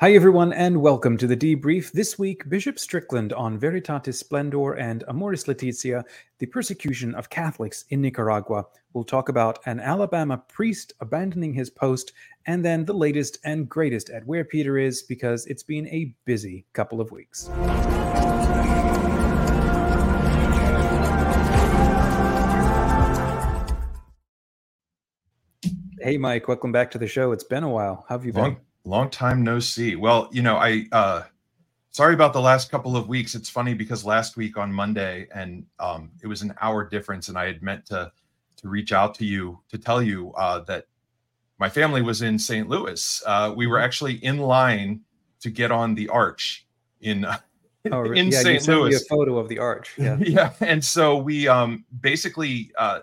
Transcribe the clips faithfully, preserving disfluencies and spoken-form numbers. Hi, everyone, and welcome to The Debrief. This week, Bishop Strickland on Veritatis Splendor and Amoris Laetitia, the persecution of Catholics in Nicaragua. We'll talk about an Alabama priest abandoning his post, and then the latest and greatest at Where Peter Is, because it's been a busy couple of weeks. Hey, Mike, welcome back to the show. It's been a while. How have you been? Long time no see. Well, you know, I, uh, sorry about the last couple of weeks. It's funny because last week on Monday and, um, it was an hour difference and I had meant to, to reach out to you to tell you, uh, that my family was in Saint Louis. Uh, we were actually in line to get on the arch in, uh, oh, in yeah, Saint you sent Louis. Me a photo of the arch. Yeah. yeah. And so we, um, basically, uh,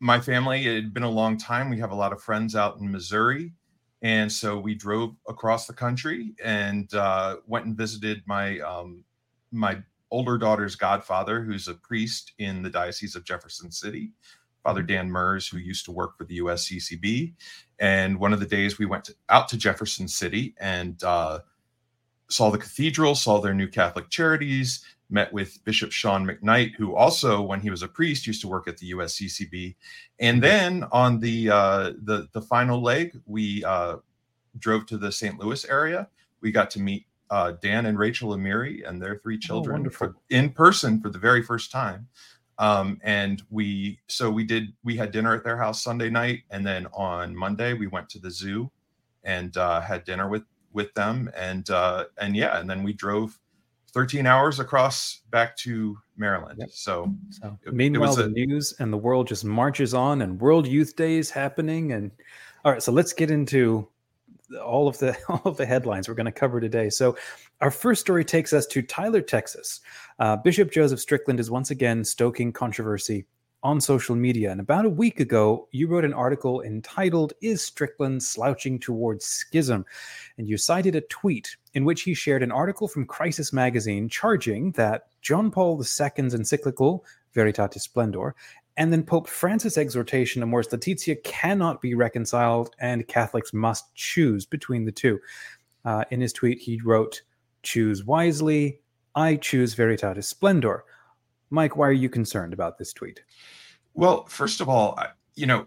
my family, it had been a long time. We have a lot of friends out in Missouri. And so we drove across the country and uh, went and visited my um, my older daughter's godfather, who's a priest in the Diocese of Jefferson City, Father Dan Mers, who used to work for the U S C C B. And one of the days we went to, out to Jefferson City and uh, saw the cathedral, saw their new Catholic charities, met with Bishop Sean McKnight, who also, when he was a priest, used to work at the U S C C B. And then on the uh, the, the final leg, we uh, drove to the Saint Louis area. We got to meet uh, Dan and Rachel Amiri and their three children oh, for, in person for the very first time. Um, and we so we did we had dinner at their house Sunday night, and then on Monday we went to the zoo and uh, had dinner with with them. And uh, and yeah, and then we drove thirteen hours across back to Maryland. Yep. So, so it, meanwhile, it was a, the news and the world just marches on, and World Youth Day is happening. And all right, so let's get into all of the all of the headlines we're going to cover today. So, our first story takes us to Tyler, Texas. Uh, Bishop Joseph Strickland is once again stoking controversy on social media. And about a week ago, you wrote an article entitled, "Is Strickland Slouching Towards Schism?" And you cited a tweet in which he shared an article from Crisis Magazine charging that John Paul the Second's encyclical, Veritatis Splendor, and then Pope Francis' exhortation, Amoris Laetitia, cannot be reconciled and Catholics must choose between the two. Uh, in his tweet, he wrote, "Choose wisely, I choose Veritatis Splendor." Mike, why are you concerned about this tweet? Well, first of all, you know,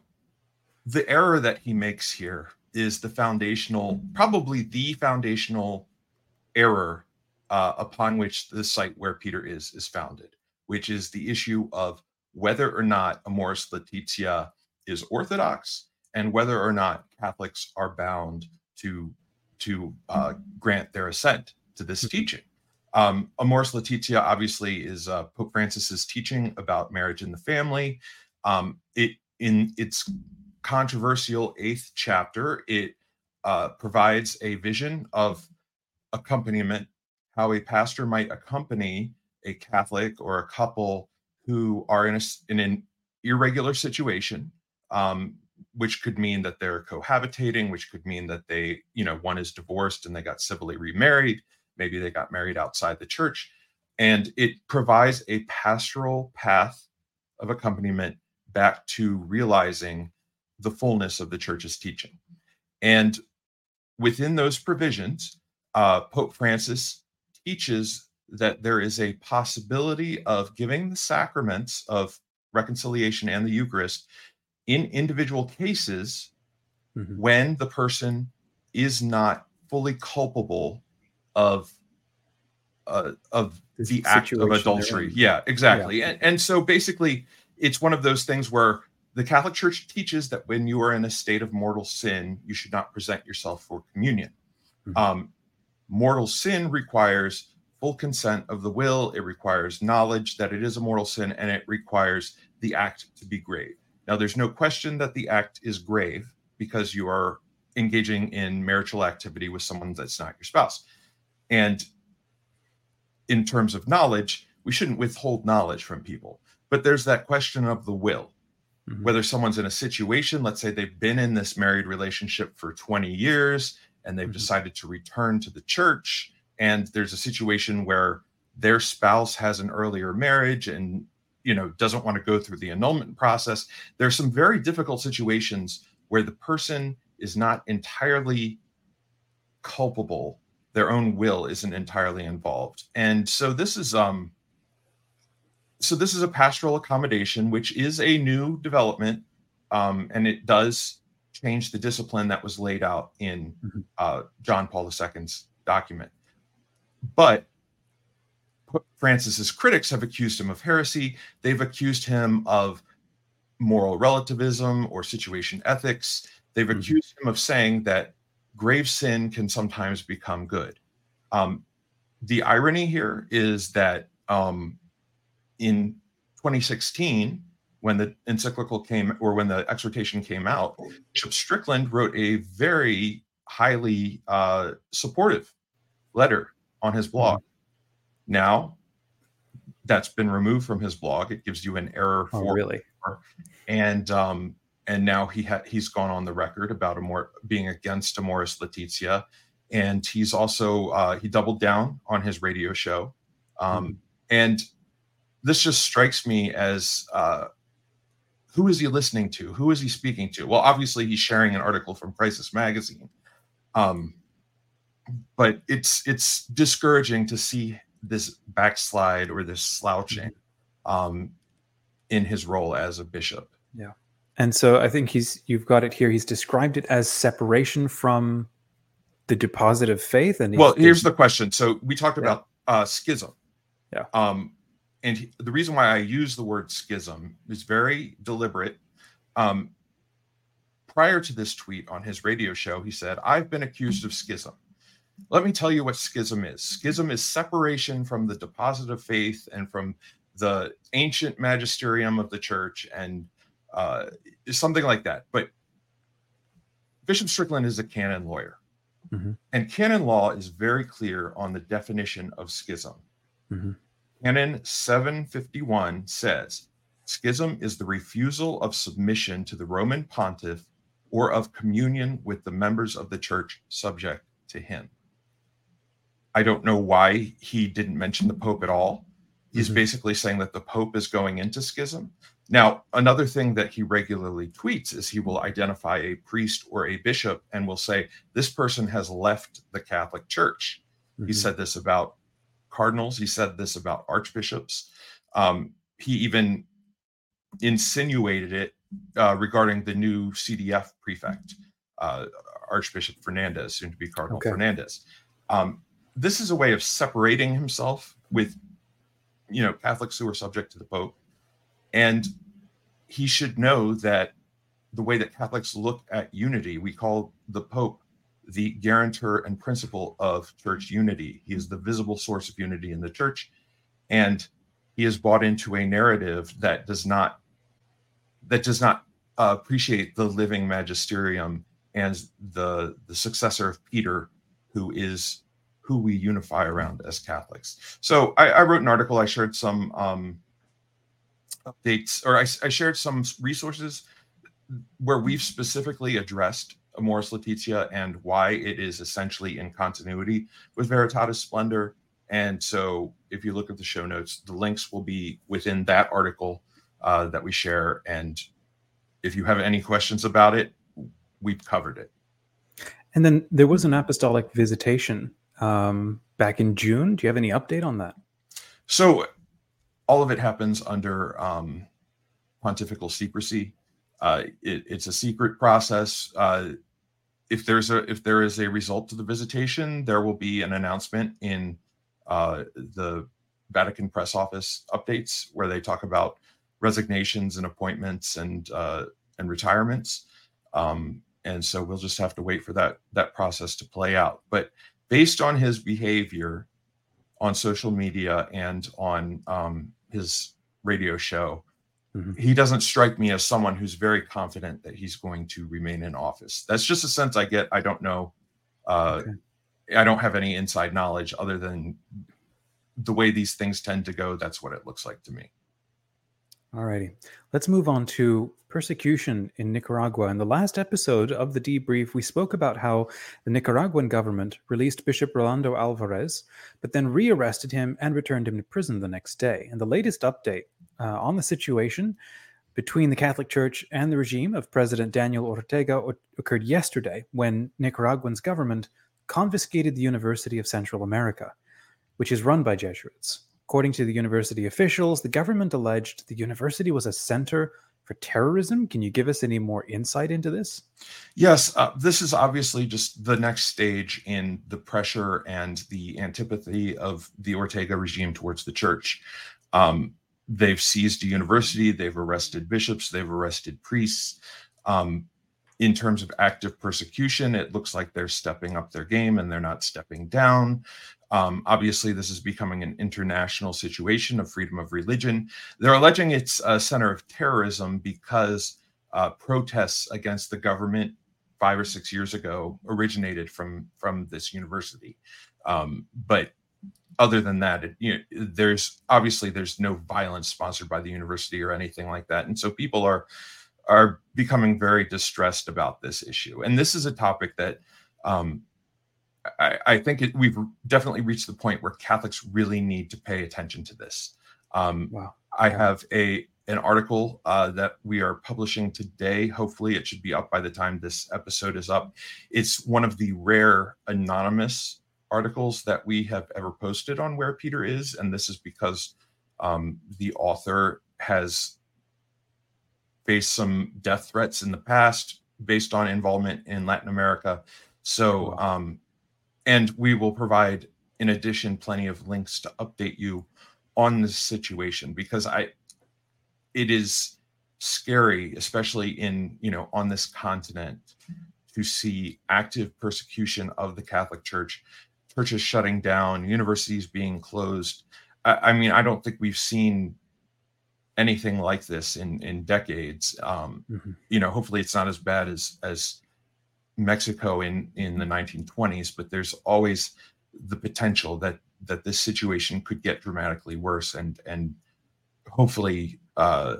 the error that he makes here is the foundational, probably the foundational error uh, upon which the site Where Peter Is is founded, which is the issue of whether or not Amoris Laetitia is Orthodox and whether or not Catholics are bound to, to uh, grant their assent to this teaching. Um, Amoris Laetitia obviously is uh, Pope Francis's teaching about marriage and the family. Um, it in its controversial eighth chapter, it uh, provides a vision of accompaniment, how a pastor might accompany a Catholic or a couple who are in, a, in an irregular situation, um, which could mean that they're cohabitating, which could mean that they, you know, one is divorced and they got civilly remarried. Maybe they got married outside the church, and it provides a pastoral path of accompaniment back to realizing the fullness of the church's teaching. And within those provisions, uh, Pope Francis teaches that there is a possibility of giving the sacraments of reconciliation and the Eucharist in individual cases mm-hmm. when the person is not fully culpable of uh, of this the act of adultery. Yeah, exactly. Yeah. And, and so basically, it's one of those things where the Catholic Church teaches that when you are in a state of mortal sin, you should not present yourself for communion. Mm-hmm. Um, mortal sin requires full consent of the will. It requires knowledge that it is a mortal sin, and it requires the act to be grave. Now, there's no question that the act is grave because you are engaging in marital activity with someone that's not your spouse. And in terms of knowledge, we shouldn't withhold knowledge from people. But there's that question of the will, mm-hmm. whether someone's in a situation, let's say they've been in this married relationship for twenty years and they've mm-hmm. decided to return to the church. And there's a situation where their spouse has an earlier marriage and, you know, doesn't want to go through the annulment process. There's some very difficult situations where the person is not entirely culpable. Their own will isn't entirely involved. And so this is um, so this is a pastoral accommodation, which is a new development, um, and it does change the discipline that was laid out in uh, John Paul the Second's document. But Francis's critics have accused him of heresy. They've accused him of moral relativism or situation ethics. They've mm-hmm. accused him of saying that grave sin can sometimes become good. Um, the irony here is that um, in twenty sixteen, when the encyclical came, or when the exhortation came out, Bishop Strickland wrote a very highly uh, supportive letter on his blog. Mm-hmm. Now, that's been removed from his blog. It gives you an error. Oh, for really? Error. And um, and now he ha- he's gone on the record about Amor- being against Amoris Laetitia. And he's also, uh, he doubled down on his radio show. Um, mm-hmm. And this just strikes me as, uh, who is he listening to? Who is he speaking to? Well, obviously he's sharing an article from Crisis Magazine. Um, but it's it's discouraging to see this backslide or this slouching um, in his role as a bishop. Yeah. And so I think he's, you've got it here. He's described it as separation from the deposit of faith. And he's, well, here's the question. So we talked yeah. about uh, schism. Yeah. Um, and he, the reason why I use the word schism is very deliberate. Um, prior to this tweet on his radio show, he said, "I've been accused of schism. Let me tell you what schism is. Schism is separation from the deposit of faith and from the ancient magisterium of the church," and uh, something like that. But Bishop Strickland is a canon lawyer. Mm-hmm. And canon law is very clear on the definition of schism. Mm-hmm. Canon seven fifty-one says, "Schism is the refusal of submission to the Roman pontiff or of communion with the members of the church subject to him." I don't know why he didn't mention the Pope at all. He's mm-hmm. basically saying that the Pope is going into schism. Now, another thing that he regularly tweets is he will identify a priest or a bishop and will say, "This person has left the Catholic Church." Mm-hmm. He said this about cardinals. He said this about archbishops. Um, he even insinuated it uh, regarding the new C D F prefect, uh, Archbishop Fernandez, soon to be Cardinal okay. Fernandez. Um, this is a way of separating himself with, you know, Catholics who are subject to the Pope. And he should know that the way that Catholics look at unity, we call the Pope the guarantor and principle of church unity. He is the visible source of unity in the church. And he is bought into a narrative that does not, that does not uh, appreciate the living magisterium and the, the successor of Peter, who is who we unify around as Catholics. So I, I wrote an article. I shared some um, updates, or I, I shared some resources where we've specifically addressed Amoris Laetitia and why it is essentially in continuity with Veritatis Splendor. And so if you look at the show notes, the links will be within that article uh, that we share. And if you have any questions about it, we've covered it. And then there was an apostolic visitation um, back in June. Do you have any update on that? So all of it happens under um, pontifical secrecy. Uh, it, it's a secret process. Uh, if there's a if there is a result to the visitation, there will be an announcement in uh, the Vatican press office updates where they talk about resignations and appointments and uh, and retirements. Um, and so we'll just have to wait for that that process to play out. But based on his behavior on social media and on um, his radio show, mm-hmm. he doesn't strike me as someone who's very confident that he's going to remain in office. That's just a sense I get. I don't know. Uh, okay. I don't have any inside knowledge other than the way these things tend to go. That's what it looks like to me. All righty. Let's move on to persecution in Nicaragua. In the last episode of The Debrief, we spoke about how the Nicaraguan government released Bishop Rolando Alvarez, but then rearrested him and returned him to prison the next day. And the latest update uh, on the situation between the Catholic Church and the regime of President Daniel Ortega occurred yesterday when Nicaraguan's government confiscated the University of Central America, which is run by Jesuits. According to the university officials, the government alleged the university was a center for terrorism. Can you give us any more insight into this? Yes, uh, this is obviously just the next stage in the pressure and the antipathy of the Ortega regime towards the church. Um, they've seized a university, they've arrested bishops, they've arrested priests. Um, in terms of active persecution, it looks like they're stepping up their game and they're not stepping down. Um, obviously, this is becoming an international situation of freedom of religion. They're alleging it's a center of terrorism because uh, protests against the government five or six years ago originated from, from this university. Um, but other than that, it, you know, there's obviously there's no violence sponsored by the university or anything like that. And so people are are becoming very distressed about this issue. And this is a topic that um, I, I think it, we've definitely reached the point where Catholics really need to pay attention to this. Um, wow. I have a an article uh, that we are publishing today. Hopefully it should be up by the time this episode is up. It's one of the rare anonymous articles that we have ever posted on Where Peter Is. And this is because um, the author has faced some death threats in the past based on involvement in Latin America. So, um, and we will provide, in addition, plenty of links to update you on this situation, because I, it is scary, especially in, you know, on this continent, to see active persecution of the Catholic Church, churches shutting down, universities being closed. I, I mean, I don't think we've seen anything like this in, in decades. Um, mm-hmm. You know, hopefully it's not as bad as, as Mexico in, in the nineteen twenties, but there's always the potential that, that this situation could get dramatically worse. And, and hopefully uh,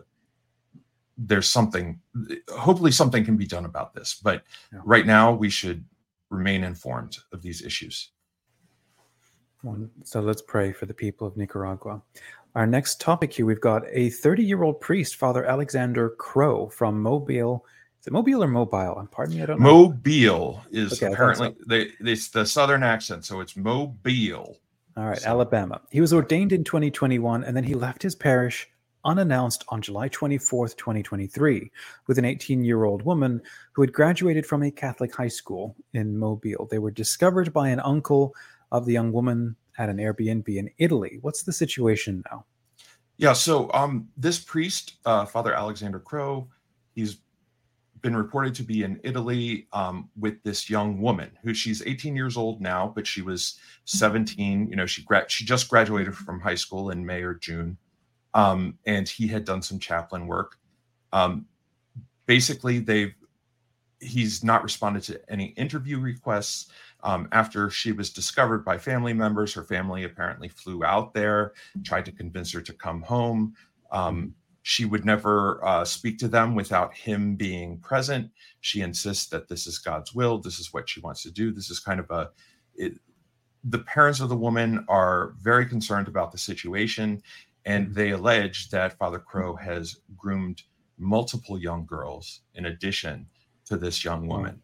there's something, hopefully something can be done about this, but yeah. Right now we should remain informed of these issues. So let's pray for the people of Nicaragua. Our next topic here, we've got a thirty-year-old priest, Father Alexander Crow from Mobile. Is it Mobile or Mobile? Pardon me, I don't know. Mobile is okay, apparently, so. they, it's the southern accent, so it's Mobile. All right, so. Alabama. He was ordained in twenty twenty-one, and then he left his parish unannounced on July twenty-fourth, twenty twenty-three, with an eighteen-year-old woman who had graduated from a Catholic high school in Mobile. They were discovered by an uncle of the young woman at an Airbnb in Italy. What's the situation now? Yeah, so um, this priest, uh, Father Alexander Crow, he's been reported to be in Italy um, with this young woman who she's eighteen years old now, but she was seventeen. You know, she gra- she just graduated from high school in May or June, um, and he had done some chaplain work. Um, basically, they've he's not responded to any interview requests. Um, after she was discovered by family members, her family apparently flew out there, tried to convince her to come home. Um, she would never uh, speak to them without him being present. She insists that this is God's will. This is what she wants to do. This is kind of a, it, the parents of the woman are very concerned about the situation, and they allege that Father Crow has groomed multiple young girls in addition to this young woman.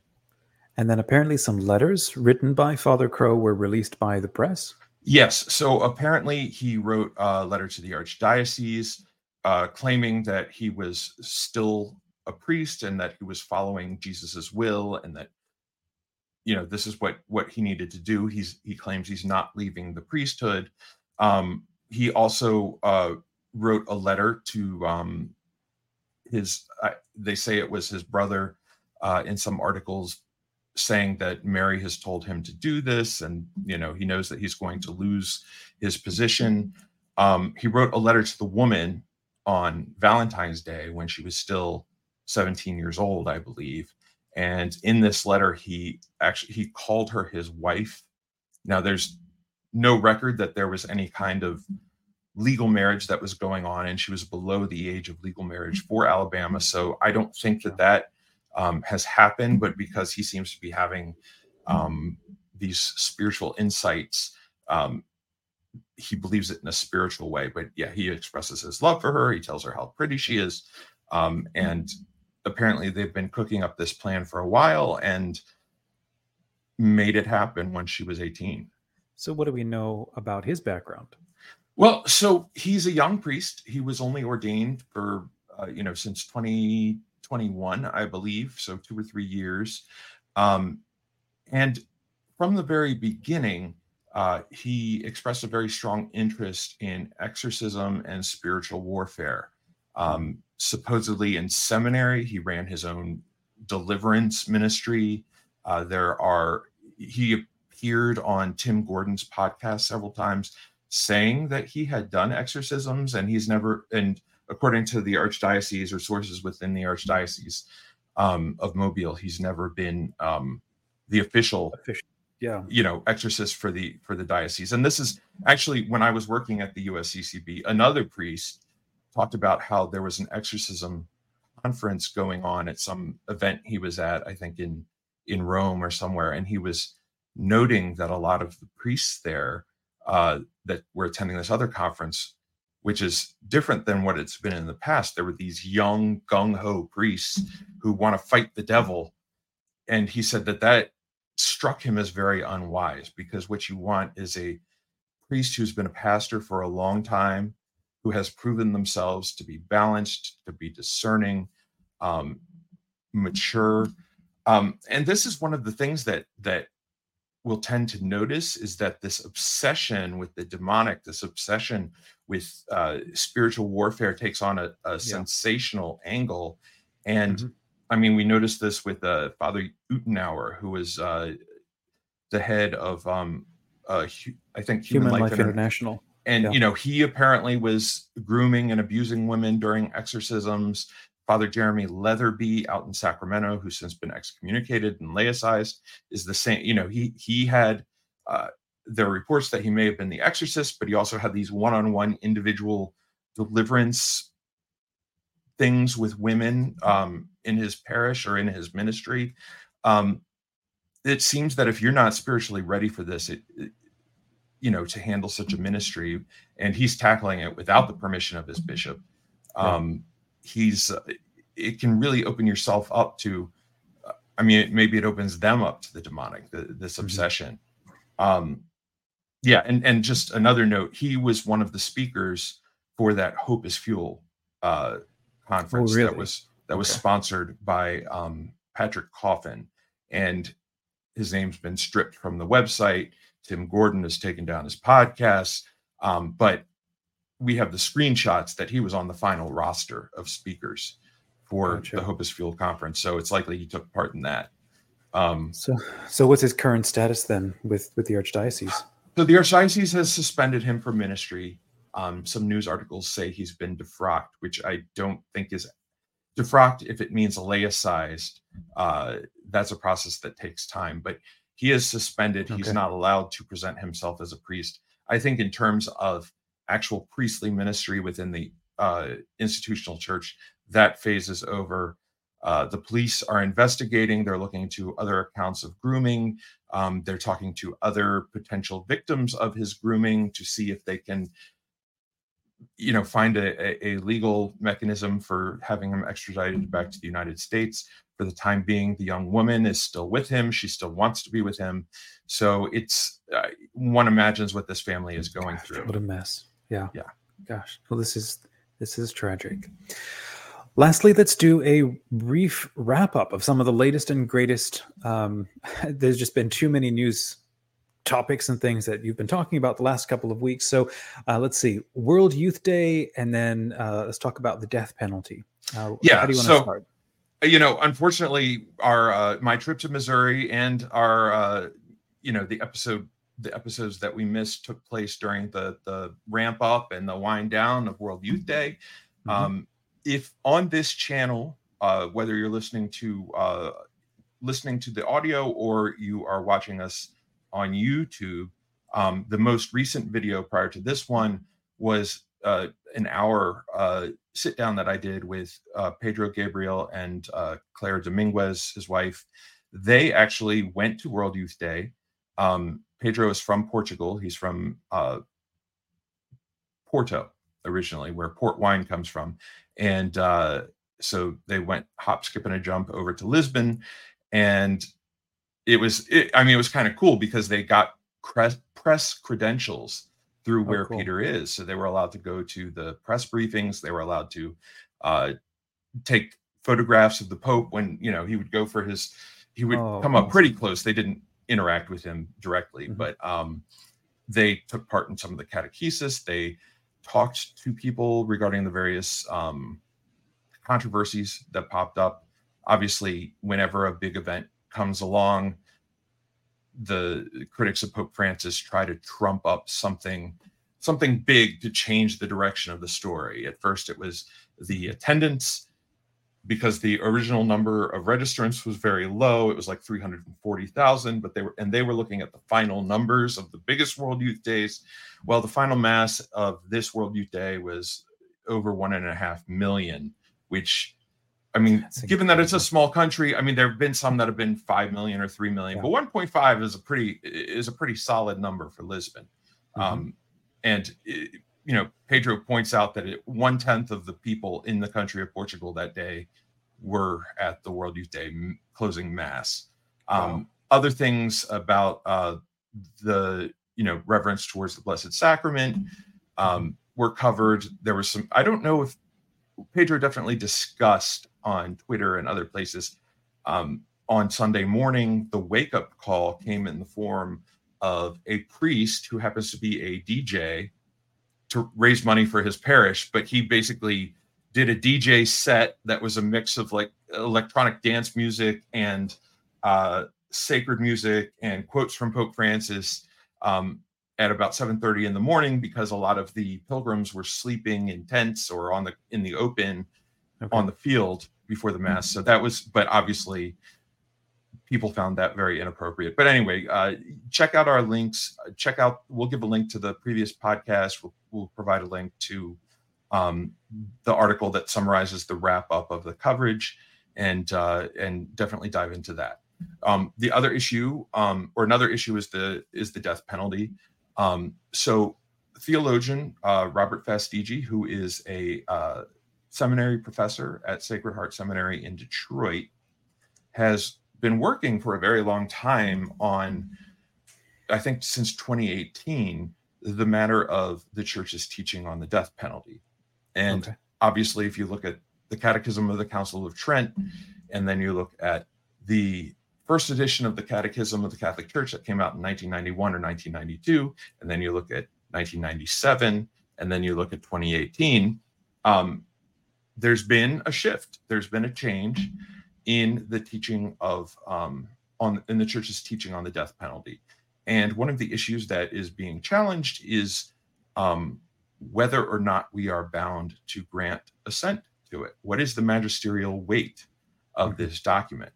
And then apparently some letters written by Father Crow were released by the press? Yes. So apparently he wrote a letter to the archdiocese uh, claiming that he was still a priest and that he was following Jesus's will, and that, you know, this is what, what he needed to do. He's He claims he's not leaving the priesthood. Um, he also uh, wrote a letter to um, his, uh, they say it was his brother uh, in some articles, saying that Mary has told him to do this, and you know he knows that he's going to lose his position. Um, he wrote a letter to the woman on Valentine's Day when she was still seventeen years old, I believe. And in this letter, he actually he called her his wife. Now, there's no record that there was any kind of legal marriage that was going on, and she was below the age of legal marriage for Alabama. So I don't think that that Um, has happened, but because he seems to be having um, these spiritual insights, um, he believes it in a spiritual way. But yeah, he expresses his love for her. He tells her how pretty she is. Um, and apparently they've been cooking up this plan for a while. And made it happen when she was eighteen. So what do we know about his background? Well, so he's a young priest. He was only ordained for, uh, you know, since twenty twenty-one, I believe, so two or three years. Um, and from the very beginning, uh, he expressed a very strong interest in exorcism and spiritual warfare. Um, supposedly in seminary, he ran his own deliverance ministry. Uh, there are, he appeared on Tim Gordon's podcast several times, saying that he had done exorcisms, and he's never, and according to the archdiocese or sources within the archdiocese um, of Mobile, he's never been um, the official, official, yeah, you know, exorcist for the for the diocese. And this is actually, when I was working at the U S C C B, another priest talked about how there was an exorcism conference going on at some event he was at, I think in in Rome or somewhere, and he was noting that a lot of the priests there Uh, that were attending this other conference, which is different than what it's been in the past. There were these young gung-ho priests who want to fight the devil. And he said that that struck him as very unwise, because what you want is a priest who's been a pastor for a long time, who has proven themselves to be balanced, to be discerning, um, mature. Um, and this is one of the things that that we'll tend to notice, is that this obsession with the demonic, this obsession with uh, spiritual warfare takes on a, a yeah. sensational angle. And mm-hmm. I mean, we noticed this with uh, Father Utenauer, who was uh, the head of, um, uh, hu- I think, Human, Human Life, Life International. And, yeah. you know, he apparently was grooming and abusing women during exorcisms. Father Jeremy Leatherby out in Sacramento, who's since been excommunicated and laicized, is the same. You know, he he had, uh, there are reports that he may have been the exorcist, but he also had these one-on-one individual deliverance things with women um, in his parish or in his ministry. Um, it seems that if you're not spiritually ready for this, it, it, you know, to handle such a ministry, and he's tackling it without the permission of his bishop, um, right. he's uh, it can really open yourself up to uh, I mean maybe it opens them up to the demonic, the, this obsession. Mm-hmm. um yeah and and just another note, he was one of the speakers for that Hope is Fuel uh conference. Oh, really? that was that was okay. Sponsored by um Patrick Coffin, and his name's been stripped from the website. Tim Gordon has taken down his podcast, um but we have the screenshots that he was on the final roster of speakers for gotcha. the Hope is Fuel conference. So it's likely he took part in that. Um, so, so what's his current status then with, with the Archdiocese? So the Archdiocese has suspended him from ministry. Um, some news articles say he's been defrocked, which I don't think is defrocked. If it means laicized, uh, that's a process that takes time, but he is suspended. Okay. He's not allowed to present himself as a priest. I think in terms of actual priestly ministry within the uh, institutional church, that phase is over. Uh, the police are investigating. They're looking to other accounts of grooming. Um, they're talking to other potential victims of his grooming to see if they can, you know, find a, a legal mechanism for having him extradited back to the United States. For the time being, the young woman is still with him. She still wants to be with him. So it's, uh, one imagines what this family is going gosh, through. What a mess. Yeah. Yeah. Gosh. Well, this is, this is tragic. Lastly, let's do a brief wrap up of some of the latest and greatest. Um, there's just been too many news topics and things that you've been talking about the last couple of weeks. So uh, let's see, World Youth Day. And then uh, let's talk about the death penalty. Uh, yeah. How do you want to so, start? You know, unfortunately, our, uh, my trip to Missouri and our, uh, you know, the episode, the episodes that we missed took place during the, the ramp up and the wind down of World Youth Day. Mm-hmm. Um, if on this channel, uh, whether you're listening to, uh, listening to the audio or you are watching us on YouTube, um, the most recent video prior to this one was uh, an hour uh, sit down that I did with uh, Pedro Gabriel and uh, Claire Dominguez, his wife. They actually went to World Youth Day. Um, Pedro is from Portugal. He's from uh, Porto originally, where port wine comes from. And uh, so they went hop, skip, and a jump over to Lisbon. And it was, it, I mean, it was kind of cool because they got press, press credentials through Where oh, cool. Peter Is. So they were allowed to go to the press briefings. They were allowed to uh, take photographs of the Pope when, you know, he would go for his, he would oh, come up pretty close. They didn't interact with him directly, mm-hmm. but um, they took part in some of the catechesis. They talked to people regarding the various um, controversies that popped up. Obviously, whenever a big event comes along, the critics of Pope Francis try to trump up something, something big to change the direction of the story. At first, it was the attendance, because the original number of registrants was very low. It was like three hundred forty thousand, but they were, and they were looking at the final numbers of the biggest World Youth Days. Well, the final mass of this World Youth Day was over one and a half million, which, I mean, That's given that it's a small country, I mean, there have been some that have been five million or three million, yeah. but one point five is a pretty, is a pretty solid number for Lisbon. Mm-hmm. Um, and it, you know, Pedro points out that it, one tenth of the people in the country of Portugal that day were at the World Youth Day m- closing mass. Um, wow. Other things about uh, the, you know, reverence towards the Blessed Sacrament um, were covered. There was some, I don't know if Pedro definitely discussed on Twitter and other places um, on Sunday morning, the wake up call came in the form of a priest who happens to be a D J to raise money for his parish, but he basically did a D J set that was a mix of like electronic dance music and uh, sacred music and quotes from Pope Francis um, at about seven thirty in the morning, because a lot of the pilgrims were sleeping in tents or on the in the open okay. on the field before the mass. So that was, but obviously people found that very inappropriate. But anyway, uh, check out our links. Check out, we'll give a link to the previous podcast. We'll, we'll provide a link to um, the article that summarizes the wrap up of the coverage, and uh, and definitely dive into that. Um, the other issue, um, or another issue, is the is the death penalty. Um, so theologian uh, Robert Fastiggi, who is a uh, seminary professor at Sacred Heart Seminary in Detroit, has been working for a very long time on, I think since twenty eighteen, the matter of the church's teaching on the death penalty. And okay. obviously, if you look at the Catechism of the Council of Trent, and then you look at the first edition of the Catechism of the Catholic Church that came out in nineteen ninety-one or nineteen ninety-two, and then you look at nineteen ninety-seven, and then you look at twenty eighteen, um, there's been a shift, there's been a change in the teaching of um, on in the church's teaching on the death penalty. And one of the issues that is being challenged is um, whether or not we are bound to grant assent to it. What is the magisterial weight of this document?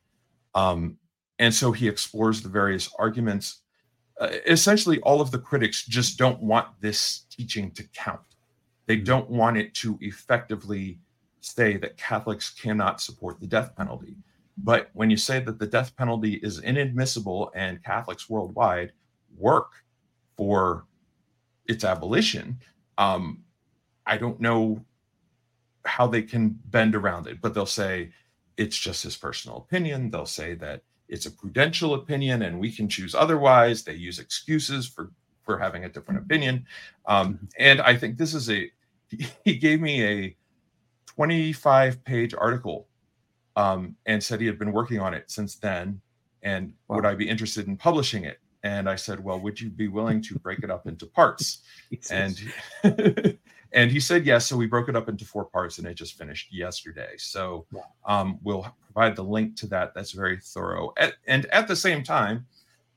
Um, and so he explores the various arguments. Uh, essentially, all of the critics just don't want this teaching to count. They don't want it to effectively say that Catholics cannot support the death penalty. But when you say that the death penalty is inadmissible and Catholics worldwide work for its abolition, um, I don't know how they can bend around it. But they'll say it's just his personal opinion. They'll say that it's a prudential opinion and we can choose otherwise. They use excuses for, for having a different opinion. Um, and I think this is a, he gave me a twenty-five page article um, and said he had been working on it since then. And wow. would I be interested in publishing it? And I said, well, would you be willing to break it up into parts? And, and he said, yes. So we broke it up into four parts and it just finished yesterday. So wow. um, we'll provide the link to that. That's very thorough. At, and at the same time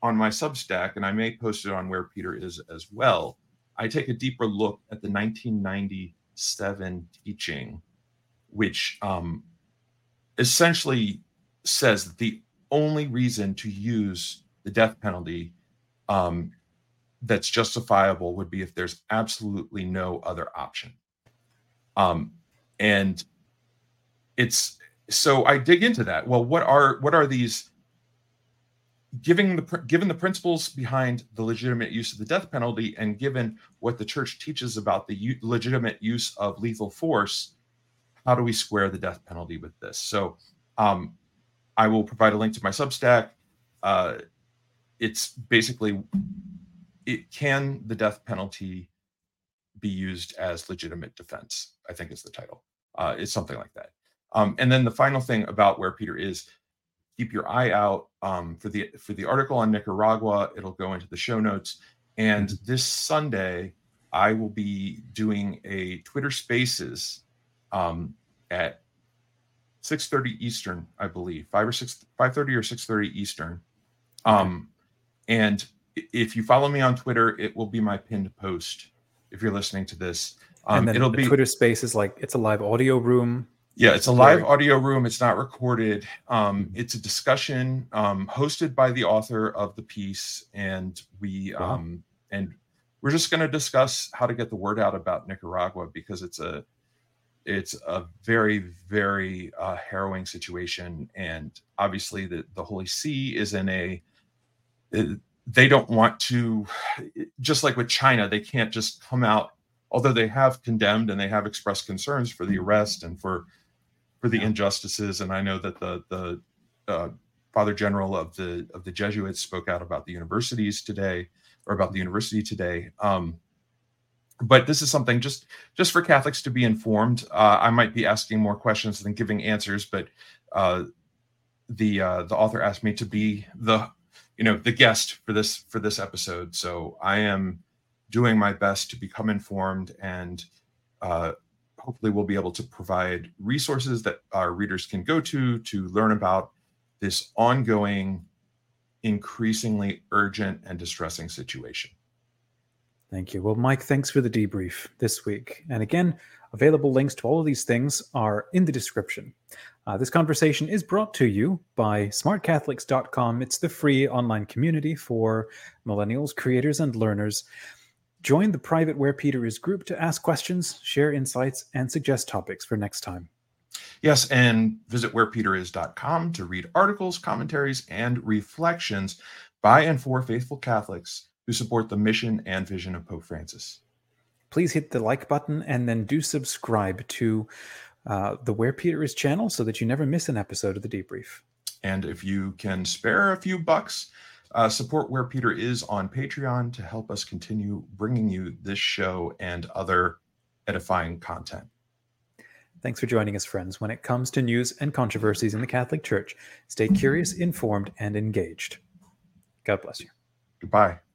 on my Substack, and I may post it on Where Peter Is as well, I take a deeper look at the nineteen ninety-seven teaching, which um, essentially says that the only reason to use the death penalty um, that's justifiable would be if there's absolutely no other option. Um, and it's, so I dig into that. Well, what are, what are these, given the, given the principles behind the legitimate use of the death penalty and given what the church teaches about the u- legitimate use of lethal force, how do we square the death penalty with this? So um, I will provide a link to my Substack uh, it's basically, it can the death penalty be used as legitimate defense, I think is the title. Uh, it's something like that. Um, and then the final thing about Where Peter Is, keep your eye out um, for the for the article on Nicaragua. It'll go into the show notes. And this Sunday, I will be doing a Twitter Spaces um, at six thirty Eastern, I believe, five or six, five thirty or six thirty Eastern. Um, and if you follow me on Twitter, it will be my pinned post. If you're listening to this, um, and then it'll the be Twitter Spaces. Like it's a live audio room. Yeah, it's a live audio room. It's not recorded. Um, it's a discussion um, hosted by the author of the piece, and we wow. um, and we're just going to discuss how to get the word out about Nicaragua, because it's a it's a very very uh, harrowing situation, and obviously the the Holy See is in a they don't want to, just like with China, they can't just come out. Although they have condemned and they have expressed concerns for the arrest and for. For the yeah. injustices, and I know that the the uh, Father General of the of the Jesuits spoke out about the universities today, or about the university today. Um, but this is something just just for Catholics to be informed. Uh, I might be asking more questions than giving answers, but uh, the uh, the author asked me to be the you know the guest for this for this episode, so I am doing my best to become informed and. Uh, Hopefully we'll be able to provide resources that our readers can go to to learn about this ongoing, increasingly urgent and distressing situation. Thank you. Well, Mike, thanks for the debrief this week. And again, available links to all of these things are in the description. Uh, this conversation is brought to you by smart catholics dot com. It's the free online community for millennials, creators, and learners. Join the private Where Peter Is group to ask questions, share insights, and suggest topics for next time. Yes, and visit where peter is dot com to read articles, commentaries, and reflections by and for faithful Catholics who support the mission and vision of Pope Francis. Please hit the like button and then do subscribe to uh, the Where Peter Is channel so that you never miss an episode of The Debrief. And if you can spare a few bucks, Uh, support Where Peter Is on Patreon to help us continue bringing you this show and other edifying content. Thanks for joining us, friends. When it comes to news and controversies in the Catholic Church, stay curious, informed, and engaged. God bless you. Goodbye.